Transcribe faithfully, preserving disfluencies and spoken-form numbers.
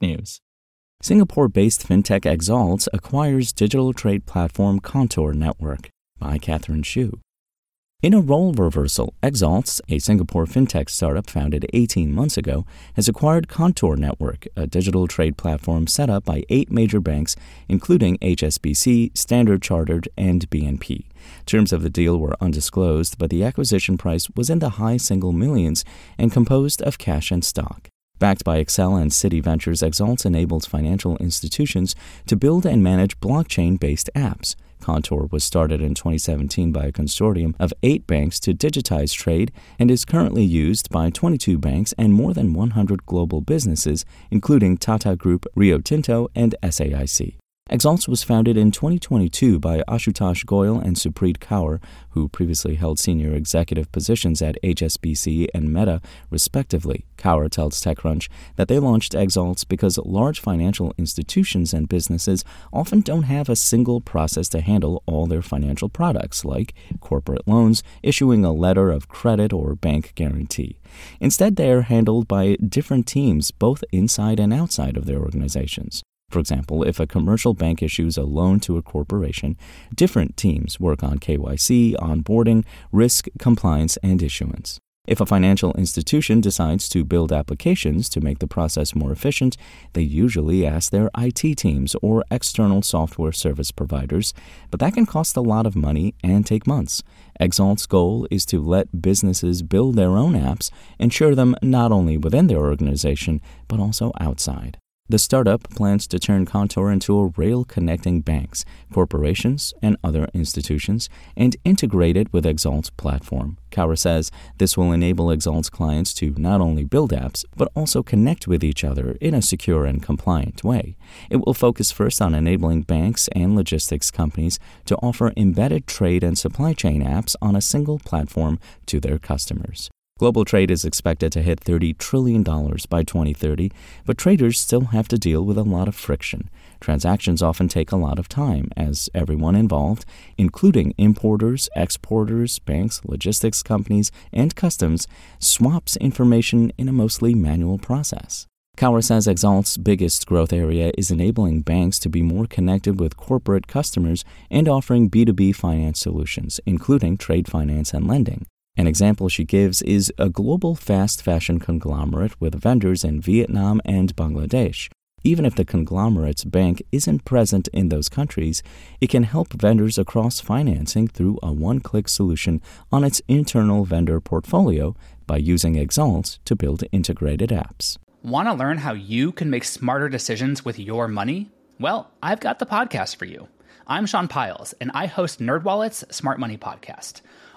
news. Singapore-based fintech Xalts acquires digital trade platform Contour Network by Catherine Hsu. In a role reversal, Xalts, a Singapore fintech startup founded eighteen months ago, has acquired Contour Network, a digital trade platform set up by eight major banks, including H S B C, Standard Chartered, and B N P. Terms of the deal were undisclosed, but the acquisition price was in the high single millions and composed of cash and stock. Backed by Accel and Citi Ventures, Xalts enables financial institutions to build and manage blockchain-based apps. Contour was started in twenty seventeen by a consortium of eight banks to digitize trade and is currently used by twenty-two banks and more than one hundred global businesses, including Tata Group, Rio Tinto, and S A I C. Xalts was founded in twenty twenty-two by Ashutosh Goyal and Supreet Kaur, who previously held senior executive positions at H S B C and Meta, respectively. Kaur tells TechCrunch that they launched Xalts because large financial institutions and businesses often don't have a single process to handle all their financial products, like corporate loans, issuing a letter of credit, or bank guarantee. Instead, they are handled by different teams, both inside and outside of their organizations. For example, if a commercial bank issues a loan to a corporation, different teams work on K Y C, onboarding, risk, compliance, and issuance. If a financial institution decides to build applications to make the process more efficient, they usually ask their I T teams or external software service providers, but that can cost a lot of money and take months. Xalts' goal is to let businesses build their own apps and share them not only within their organization, but also outside. The startup plans to turn Contour into a rail connecting banks, corporations, and other institutions, and integrate it with Xalts' platform. Kaur says this will enable Xalts' clients to not only build apps, but also connect with each other in a secure and compliant way. It will focus first on enabling banks and logistics companies to offer embedded trade and supply chain apps on a single platform to their customers. Global trade is expected to hit thirty trillion dollars by twenty thirty, but traders still have to deal with a lot of friction. Transactions often take a lot of time, as everyone involved, including importers, exporters, banks, logistics companies, and customs, swaps information in a mostly manual process. Kaur says Xalts' biggest growth area is enabling banks to be more connected with corporate customers and offering B two B finance solutions, including trade finance and lending. An example she gives is a global fast fashion conglomerate with vendors in Vietnam and Bangladesh. Even if the conglomerate's bank isn't present in those countries, it can help vendors across financing through a one-click solution on its internal vendor portfolio by using Xalts to build integrated apps. Want to learn how you can make smarter decisions with your money? Well, I've got the podcast for you. I'm Sean Pyles, and I host NerdWallet's Smart Money Podcast.